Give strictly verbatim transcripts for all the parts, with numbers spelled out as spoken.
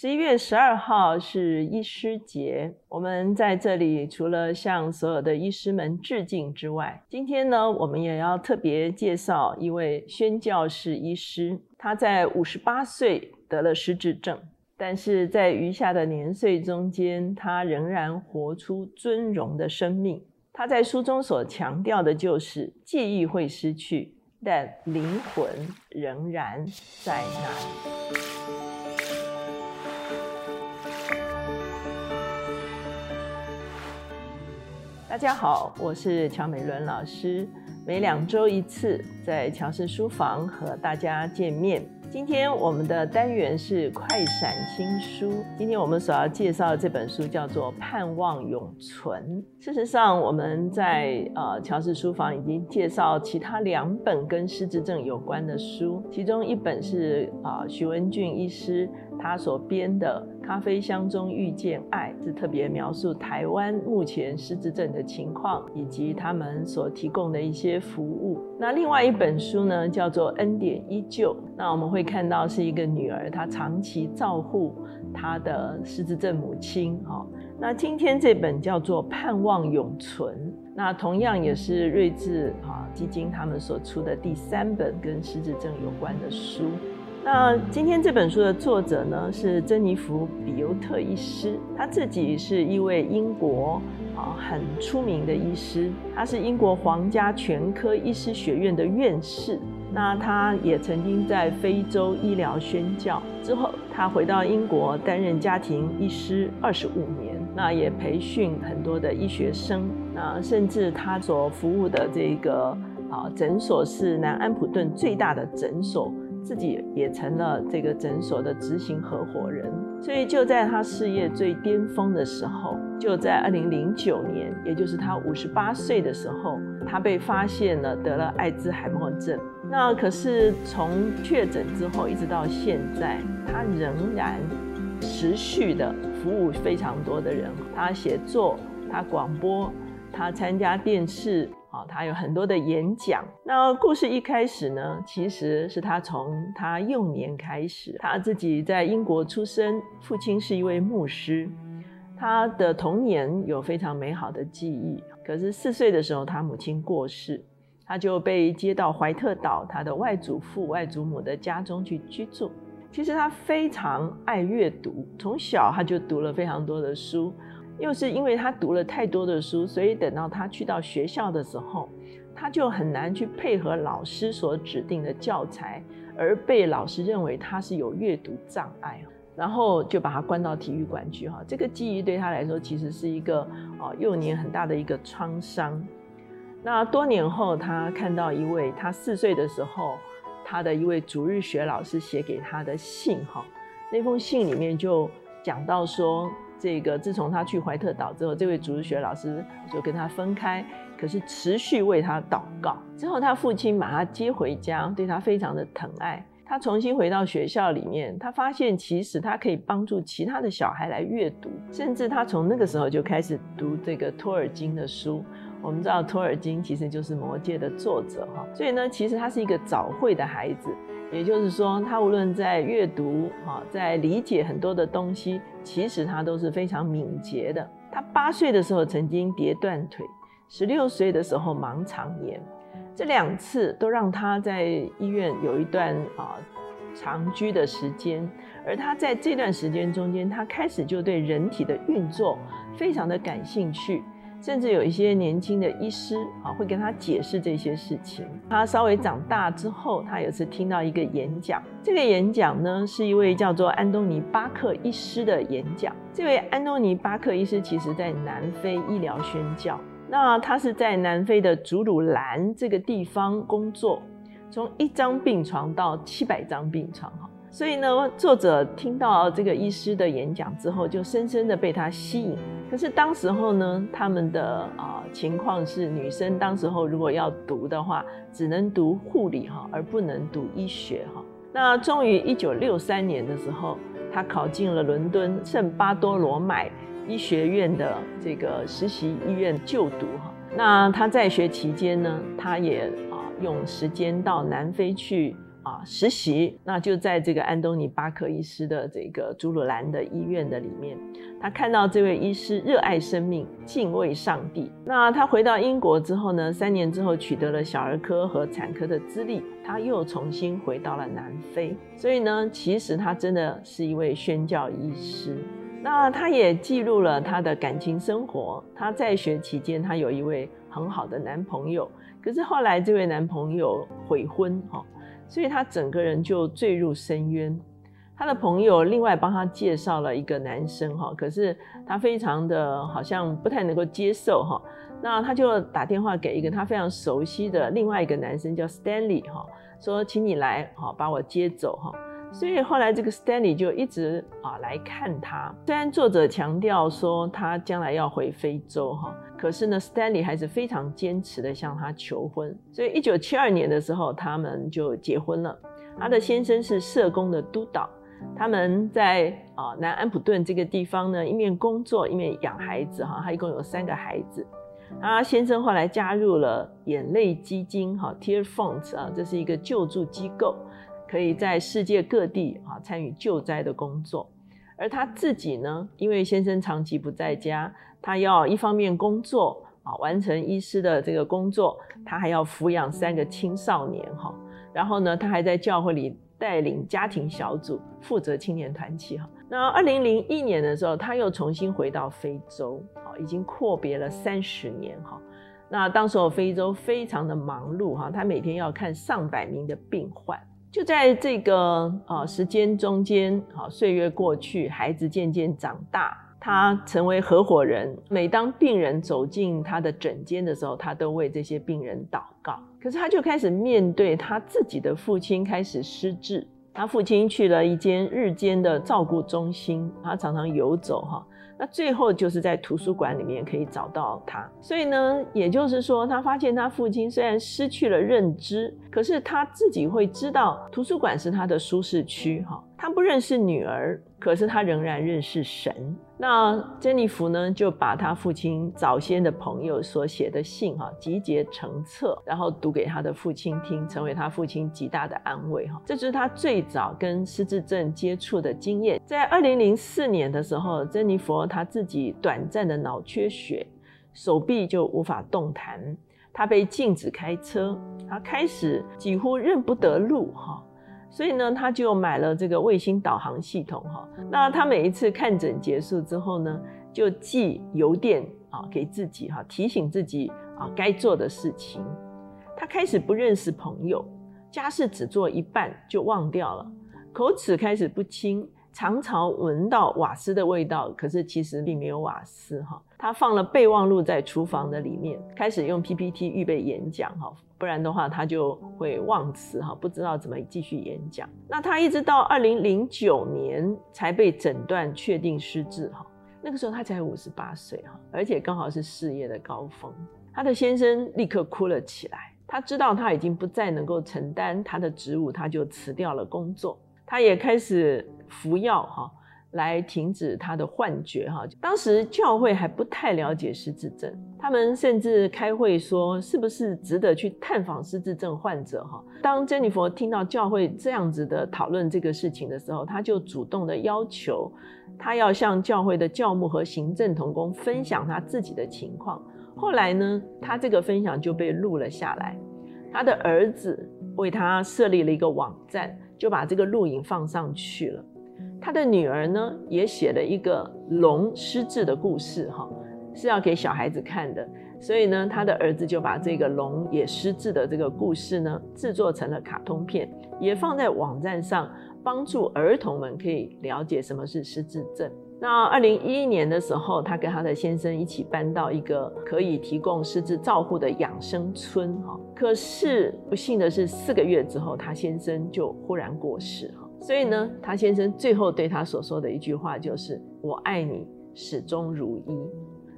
十一月十二号是医师节，我们在这里除了向所有的医师们致敬之外，今天呢，我们也要特别介绍一位宣教士医师。他在五十八岁得了失智症，但是在余下的年岁中间，他仍然活出尊荣的生命。他在书中所强调的就是记忆会失去，但灵魂仍然在那里。大家好，我是乔美伦老师，每两周一次在乔氏书房和大家见面。今天我们的单元是快闪新书，今天我们所要介绍的这本书叫做《盼望永存》。事实上，我们在呃乔氏书房已经介绍其他两本跟失智症有关的书，其中一本是呃徐文俊医师他所编的《咖啡香中遇见爱》，是特别描述台湾目前失智症的情况以及他们所提供的一些服务。那另外一本书呢，叫做《恩典依旧》，那我们会看到是一个女儿，她长期照护她的失智症母亲。那今天这本叫做《盼望永存》，那同样也是睿智基金他们所出的第三本跟失智症有关的书。那今天这本书的作者呢，是珍妮弗·比尤特医师，他自己是一位英国啊很出名的医师，他是英国皇家全科医师学院的院士。那他也曾经在非洲医疗宣教，之后他回到英国担任家庭医师二十五年，那也培训很多的医学生，那甚至他所服务的这个啊诊所是南安普顿最大的诊所。自己也成了这个诊所的执行合伙人，所以就在他事业最巅峰的时候，就在二零零九年，也就是他五十八岁的时候，他被发现了得了艾滋海默症。那可是从确诊之后一直到现在，他仍然持续的服务非常多的人，他写作，他广播，他参加电视。好，他有很多的演讲。那故事一开始呢，其实是他从他幼年开始，他自己在英国出生，父亲是一位牧师，他的童年有非常美好的记忆。可是四岁的时候，他母亲过世，他就被接到怀特岛他的外祖父、外祖母的家中去居住。其实他非常爱阅读，从小他就读了非常多的书。又是因为他读了太多的书，所以等到他去到学校的时候，他就很难去配合老师所指定的教材，而被老师认为他是有阅读障碍，然后就把他关到体育馆去。这个记忆对他来说其实是一个幼年很大的一个创伤。那多年后，他看到一位他四岁的时候，他的一位主日学老师写给他的信，那封信里面就讲到说，这个自从他去怀特岛之后，这位主日学老师就跟他分开，可是持续为他祷告。之后他父亲把他接回家，对他非常的疼爱。他重新回到学校里面，他发现其实他可以帮助其他的小孩来阅读，甚至他从那个时候就开始读这个托尔金的书。我们知道托尔金其实就是《魔戒》的作者，所以呢，其实他是一个早慧的孩子，也就是说他无论在阅读，在理解很多的东西，其实他都是非常敏捷的。他八岁的时候曾经跌断腿，十六岁的时候盲肠炎，这两次都让他在医院有一段啊长居的时间。而他在这段时间中间，他开始就对人体的运作非常的感兴趣，甚至有一些年轻的医师啊，会跟他解释这些事情。他稍微长大之后，他有次听到一个演讲，这个演讲呢是一位叫做安东尼·巴克医师的演讲。这位安东尼·巴克医师其实在南非医疗宣教，那他是在南非的祖鲁兰这个地方工作，从一张病床到七百张病床。所以呢，作者听到这个医师的演讲之后，就深深的被他吸引。可是当时候呢，他们的啊、呃、情况是，女生当时候如果要读的话，只能读护理哈，而不能读医学哈。那终于一九六三年的时候，他考进了伦敦圣巴多罗买医学院的这个实习医院就读哈。那他在学期间呢，他也啊、呃、用时间到南非去啊实习，那就在这个安东尼·巴克医师的这个朱鲁兰的医院的里面，他看到这位医师热爱生命，敬畏上帝。那他回到英国之后呢，三年之后取得了小儿科和产科的资历，他又重新回到了南非。所以呢，其实他真的是一位宣教医师。那他也记录了他的感情生活。他在学期间，他有一位很好的男朋友，可是后来这位男朋友悔婚，哈，所以他整个人就坠入深渊。他的朋友另外帮他介绍了一个男生，哈，可是他非常的好像不太能够接受，哈。那他就打电话给一个他非常熟悉的另外一个男生叫 Stanley， 哈，说请你来，哈，把我接走，哈。所以后来这个 Stanley 就一直啊来看他，虽然作者强调说他将来要回非洲哈，可是呢 Stanley 还是非常坚持的向他求婚。所以一九七二年的时候他们就结婚了。他的先生是社工的督导，他们在啊南安普顿这个地方呢一面工作一面养孩子哈，他一共有三个孩子。他先生后来加入了眼泪基金哈 Tear Fund 啊，这是一个救助机构。可以在世界各地啊参与救灾的工作，而他自己呢，因为先生长期不在家，他要一方面工作啊，完成医师的这个工作，他还要抚养三个青少年哈，然后呢，他还在教会里带领家庭小组，负责青年团契哈。那二零零一年的时候，他又重新回到非洲，啊，已经阔别了三十年哈。那当时候非洲非常的忙碌哈，他每天要看上百名的病患。就在这个呃时间中间，啊，岁月过去，孩子渐渐长大，他成为合伙人。每当病人走进他的诊间的时候，他都为这些病人祷告。可是他就开始面对他自己的父亲开始失智，他父亲去了一间日间的照顾中心，他常常游走哈。那最后就是在图书馆里面可以找到他，所以呢，也就是说，他发现他父亲虽然失去了认知，可是他自己会知道图书馆是他的舒适区哈。他不认识女儿，可是他仍然认识神。那珍妮弗呢，就把他父亲早先的朋友所写的信哈集结成册，然后读给他的父亲听，成为他父亲极大的安慰哈。这就是他最早跟失智症接触的经验。在二零零四年的时候，珍妮弗他自己短暂的脑缺血，手臂就无法动弹，他被禁止开车，他开始几乎认不得路哈。所以呢，他就买了这个卫星导航系统哈。那他每一次看诊结束之后呢，就寄邮电啊给自己哈，提醒自己啊该做的事情。他开始不认识朋友，家事只做一半就忘掉了，口齿开始不清，常常闻到瓦斯的味道，可是其实并没有瓦斯哈。他放了备忘录在厨房的里面，开始用 P P T 预备演讲哈。不然的话他就会忘词哈，不知道怎么继续演讲。那他一直到二零零九年才被诊断确定失智哈，那个时候他才五十八岁哈，而且刚好是事业的高峰。他的先生立刻哭了起来，他知道他已经不再能够承担他的职务，他就辞掉了工作，他也开始服药哈，来停止他的幻觉哈。当时教会还不太了解失智症，他们甚至开会说是不是值得去探访失智症患者哈。当珍妮佛听到教会这样子的讨论这个事情的时候，他就主动的要求他要向教会的教牧和行政同工分享他自己的情况。后来呢，他这个分享就被录了下来，他的儿子为他设立了一个网站，就把这个录影放上去了。他的女儿呢，也写了一个聋失智的故事哈，是要给小孩子看的。所以呢，他的儿子就把这个聋也失智的这个故事呢，制作成了卡通片，也放在网站上，帮助儿童们可以了解什么是失智症。那二零一一年的时候，他跟他的先生一起搬到一个可以提供失智照护的养生村哈。可是不幸的是，四个月之后，他先生就忽然过世哈。所以呢，他先生最后对他所说的一句话就是“我爱你，始终如一”。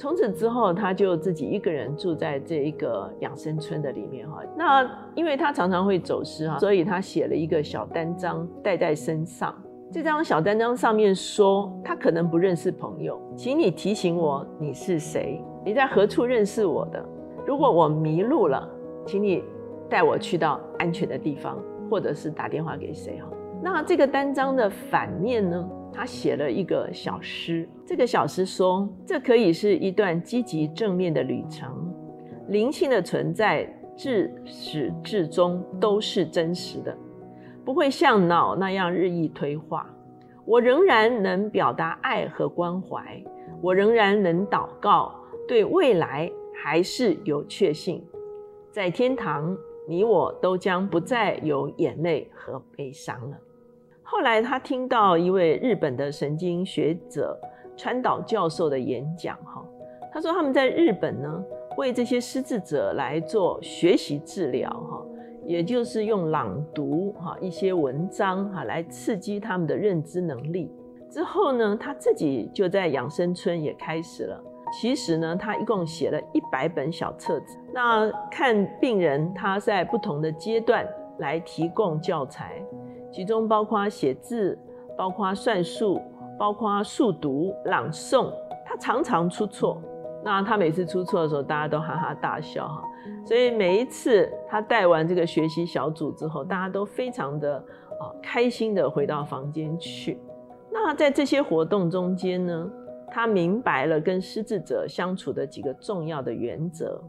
从此之后，他就自己一个人住在这一个养生村的里面哈。那因为他常常会走失哈，所以他写了一个小单张带在身上。这张小单张上面说，他可能不认识朋友，请你提醒我你是谁，你在何处认识我的。如果我迷路了，请你带我去到安全的地方。或者是打电话给谁哈。那这个单章的反面呢，他写了一个小诗。这个小诗说，这可以是一段积极正面的旅程，灵性的存在至始至终都是真实的，不会像脑那样日益退化。我仍然能表达爱和关怀，我仍然能祷告，对未来还是有确信。在天堂，你我都将不再有眼泪和悲伤了。后来他听到一位日本的神经学者川岛教授的演讲，他说他们在日本呢为这些失智者来做学习治疗，也就是用朗读一些文章来刺激他们的认知能力。之后呢，他自己就在养生村也开始了。其实呢，他一共写了一百本小册子。那看病人，他在不同的阶段来提供教材，其中包括写字，包括算术，包括速读、朗诵。他常常出错。那他每次出错的时候，大家都哈哈大笑哈。所以每一次他带完这个学习小组之后，大家都非常的啊、呃、开心的回到房间去。那在这些活动中间呢，他明白了跟失智者相处的几个重要的原则。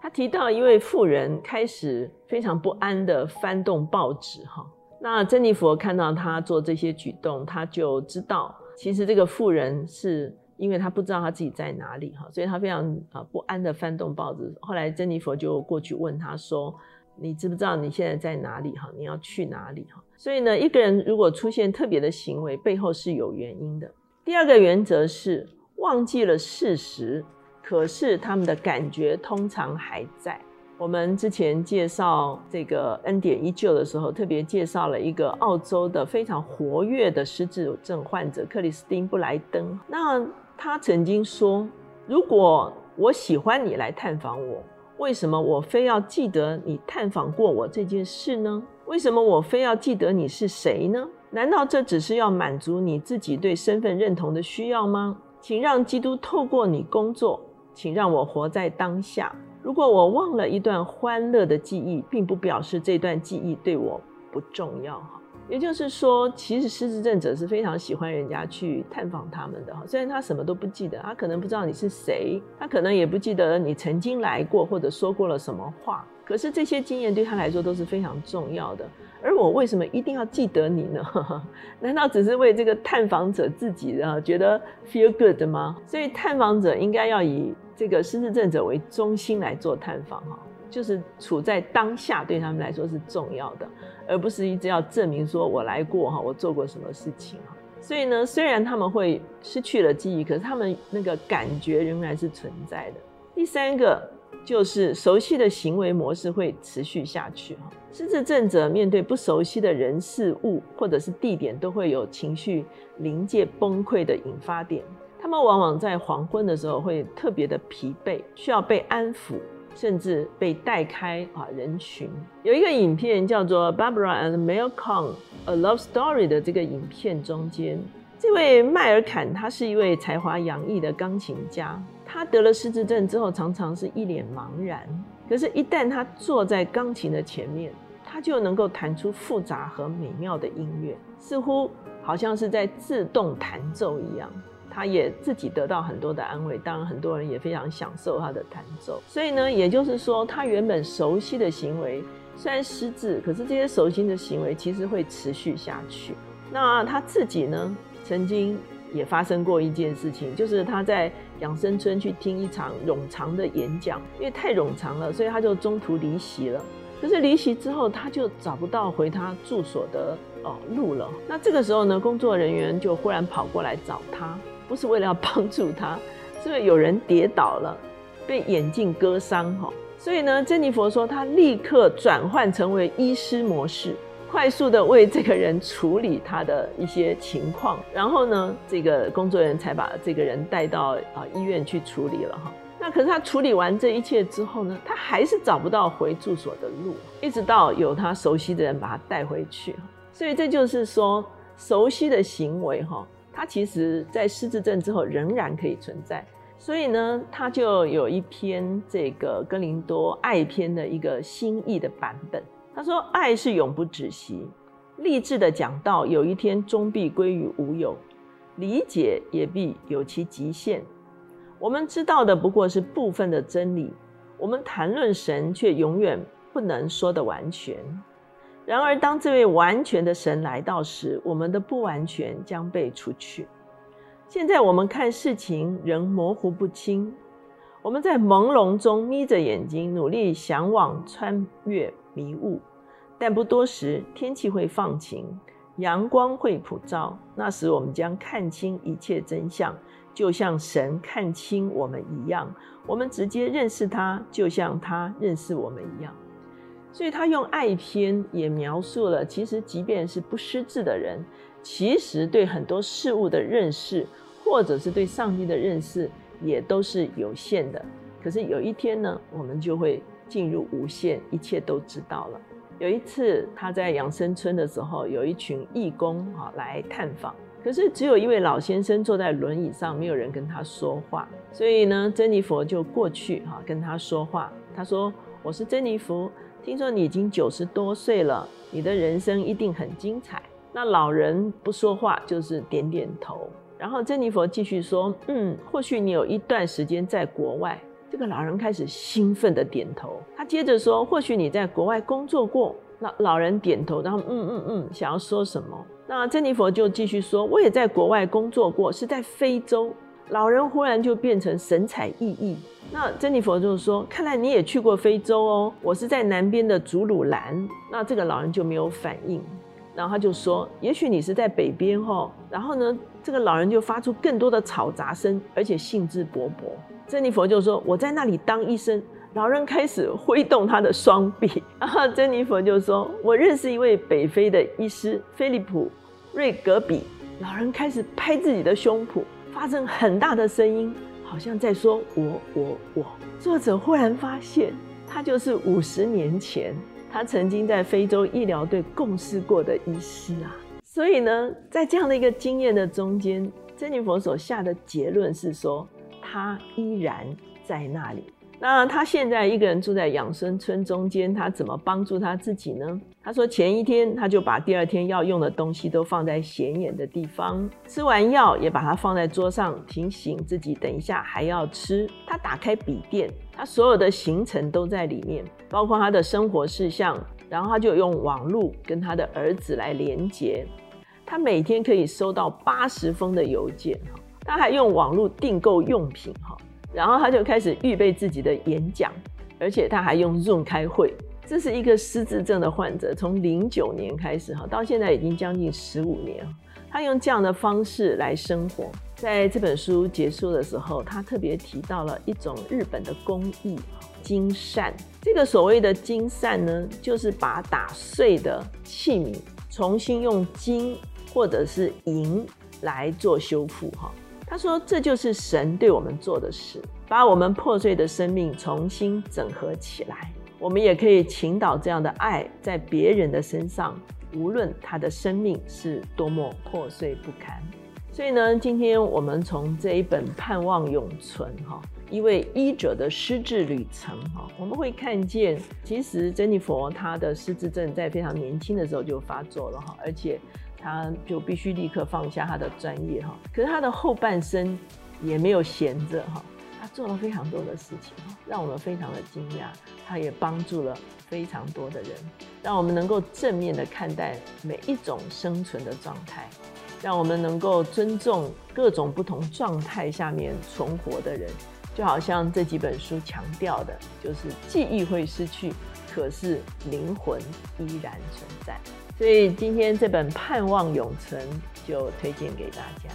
他提到一位妇人开始非常不安的翻动报纸哈。那珍妮佛看到他做这些举动，他就知道其实这个妇人是。因为他不知道他自己在哪里，所以他非常不安的翻动报纸。后来珍妮佛就过去问他说，你知不知道你现在在哪里，你要去哪里？所以呢，一个人如果出现特别的行为，背后是有原因的。第二个原则是忘记了事实，可是他们的感觉通常还在。我们之前介绍这个恩典依旧的时候，特别介绍了一个澳洲的非常活跃的失智症患者克里斯汀布莱登。那他曾经说，如果我喜欢你来探访我，为什么我非要记得你探访过我这件事呢？为什么我非要记得你是谁呢？难道这只是要满足你自己对身份认同的需要吗？请让基督透过你工作，请让我活在当下。如果我忘了一段欢乐的记忆，并不表示这段记忆对我不重要。也就是说，其实失智症者是非常喜欢人家去探访他们的，虽然他什么都不记得，他可能不知道你是谁，他可能也不记得你曾经来过或者说过了什么话，可是这些经验对他来说都是非常重要的。而我为什么一定要记得你呢？难道只是为这个探访者自己觉得 feel good 吗？所以探访者应该要以这个失智症者为中心来做探访，就是处在当下对他们来说是重要的，而不是一直要证明说我来过，我做过什么事情。所以呢，虽然他们会失去了记忆，可是他们那个感觉仍然是存在的。第三个就是熟悉的行为模式会持续下去。失智症者面对不熟悉的人事物或者是地点，都会有情绪临界崩溃的引发点。他们往往在黄昏的时候会特别的疲惫，需要被安抚，甚至被带开人群。有一个影片叫做 Barbara and Melkon: A Love Story 的这个影片中间，这位迈尔坎他是一位才华洋溢的钢琴家，他得了失智症之后常常是一脸茫然，可是一旦他坐在钢琴的前面，他就能够弹出复杂和美妙的音乐，似乎好像是在自动弹奏一样。他也自己得到很多的安慰，当然很多人也非常享受他的弹奏。所以呢，也就是说，他原本熟悉的行为虽然失智，可是这些熟悉的行为其实会持续下去。那他自己呢，曾经也发生过一件事情，就是他在养生村去听一场冗长的演讲，因为太冗长了，所以他就中途离席了。可是离席之后，他就找不到回他住所的哦路了。那这个时候呢，工作人员就忽然跑过来找他。不是为了要帮助他，是因为有人跌倒了，被眼镜割伤哈。所以呢，珍妮佛说他立刻转换成为医师模式，快速的为这个人处理他的一些情况。然后呢，这个工作人员才把这个人带到啊医院去处理了哈。那可是他处理完这一切之后呢，他还是找不到回住所的路，一直到有他熟悉的人把他带回去。所以这就是说，熟悉的行为哈。他其实在失智症之后仍然可以存在，所以呢，他就有一篇这个哥林多爱篇的一个新译的版本。他说：“爱是永不止息，励志的讲道有一天终必归于无有，理解也必有其极限。我们知道的不过是部分的真理，我们谈论神却永远不能说的完全。然而，当这位完全的神来到时，我们的不完全将被除去。现在我们看事情仍模糊不清，我们在朦胧中眯着眼睛，努力想往穿越迷雾。但不多时，天气会放晴，阳光会普照。那时我们将看清一切真相，就像神看清我们一样。我们直接认识他，就像他认识我们一样。”所以他用爱篇也描述了，其实即便是不失智的人，其实对很多事物的认识，或者是对上帝的认识，也都是有限的。可是有一天呢，我们就会进入无限，一切都知道了。有一次他在养生村的时候，有一群义工来探访，可是只有一位老先生坐在轮椅上，没有人跟他说话。所以呢，珍妮佛就过去跟他说话。他说：“我是珍妮佛，听说你已经九十多岁了，你的人生一定很精彩。”那老人不说话，就是点点头。然后珍妮佛继续说：“嗯，或许你有一段时间在国外。”这个老人开始兴奋的点头。他接着说：“或许你在国外工作过。”那老人点头，然后嗯嗯嗯，想要说什么。那珍妮佛就继续说：“我也在国外工作过，是在非洲。”老人忽然就变成神采奕奕。那珍妮佛就说：“看来你也去过非洲哦，我是在南边的祖鲁兰。”那这个老人就没有反应。然后他就说：“也许你是在北边哦。”然后呢，这个老人就发出更多的吵杂声，而且兴致勃勃。珍妮佛就说：“我在那里当医生。”老人开始挥动他的双臂。然后珍妮佛就说：“我认识一位北非的医师菲利普·瑞格比。”老人开始拍自己的胸脯，发生很大的声音，好像在说我我我。作者忽然发现，他就是五十年前他曾经在非洲医疗队共事过的医师啊！所以呢，在这样的一个经验的中间，珍妮佛所下的结论是说，他依然在那里。那他现在一个人住在养生村中间，他怎么帮助他自己呢？他说，前一天他就把第二天要用的东西都放在显眼的地方，吃完药也把它放在桌上，提醒自己等一下还要吃。他打开笔电，他所有的行程都在里面，包括他的生活事项。然后他就用网路跟他的儿子来连结，他每天可以收到八十封的邮件。他还用网路订购用品，然后他就开始预备自己的演讲，而且他还用 Zoom 开会。这是一个失智症的患者，从零九年开始到现在已经将近十五年，他用这样的方式来生活。在这本书结束的时候，他特别提到了一种日本的工艺金扇。这个所谓的金扇呢，就是把打碎的器皿重新用金或者是银来做修复。他说，这就是神对我们做的事，把我们破碎的生命重新整合起来。我们也可以倾倒这样的爱在别人的身上，无论他的生命是多么破碎不堪。所以呢，今天我们从这一本《盼望永存》一位医者的失智旅程，我们会看见，其实珍妮佛她的失智症在非常年轻的时候就发作了，而且他就必须立刻放下他的专业。可是他的后半生也没有闲着，他做了非常多的事情，让我们非常的惊讶。他也帮助了非常多的人，让我们能够正面的看待每一种生存的状态，让我们能够尊重各种不同状态下面存活的人。就好像这几本书强调的，就是记忆会失去，可是灵魂依然存在。所以今天这本《盼望永存》就推荐给大家。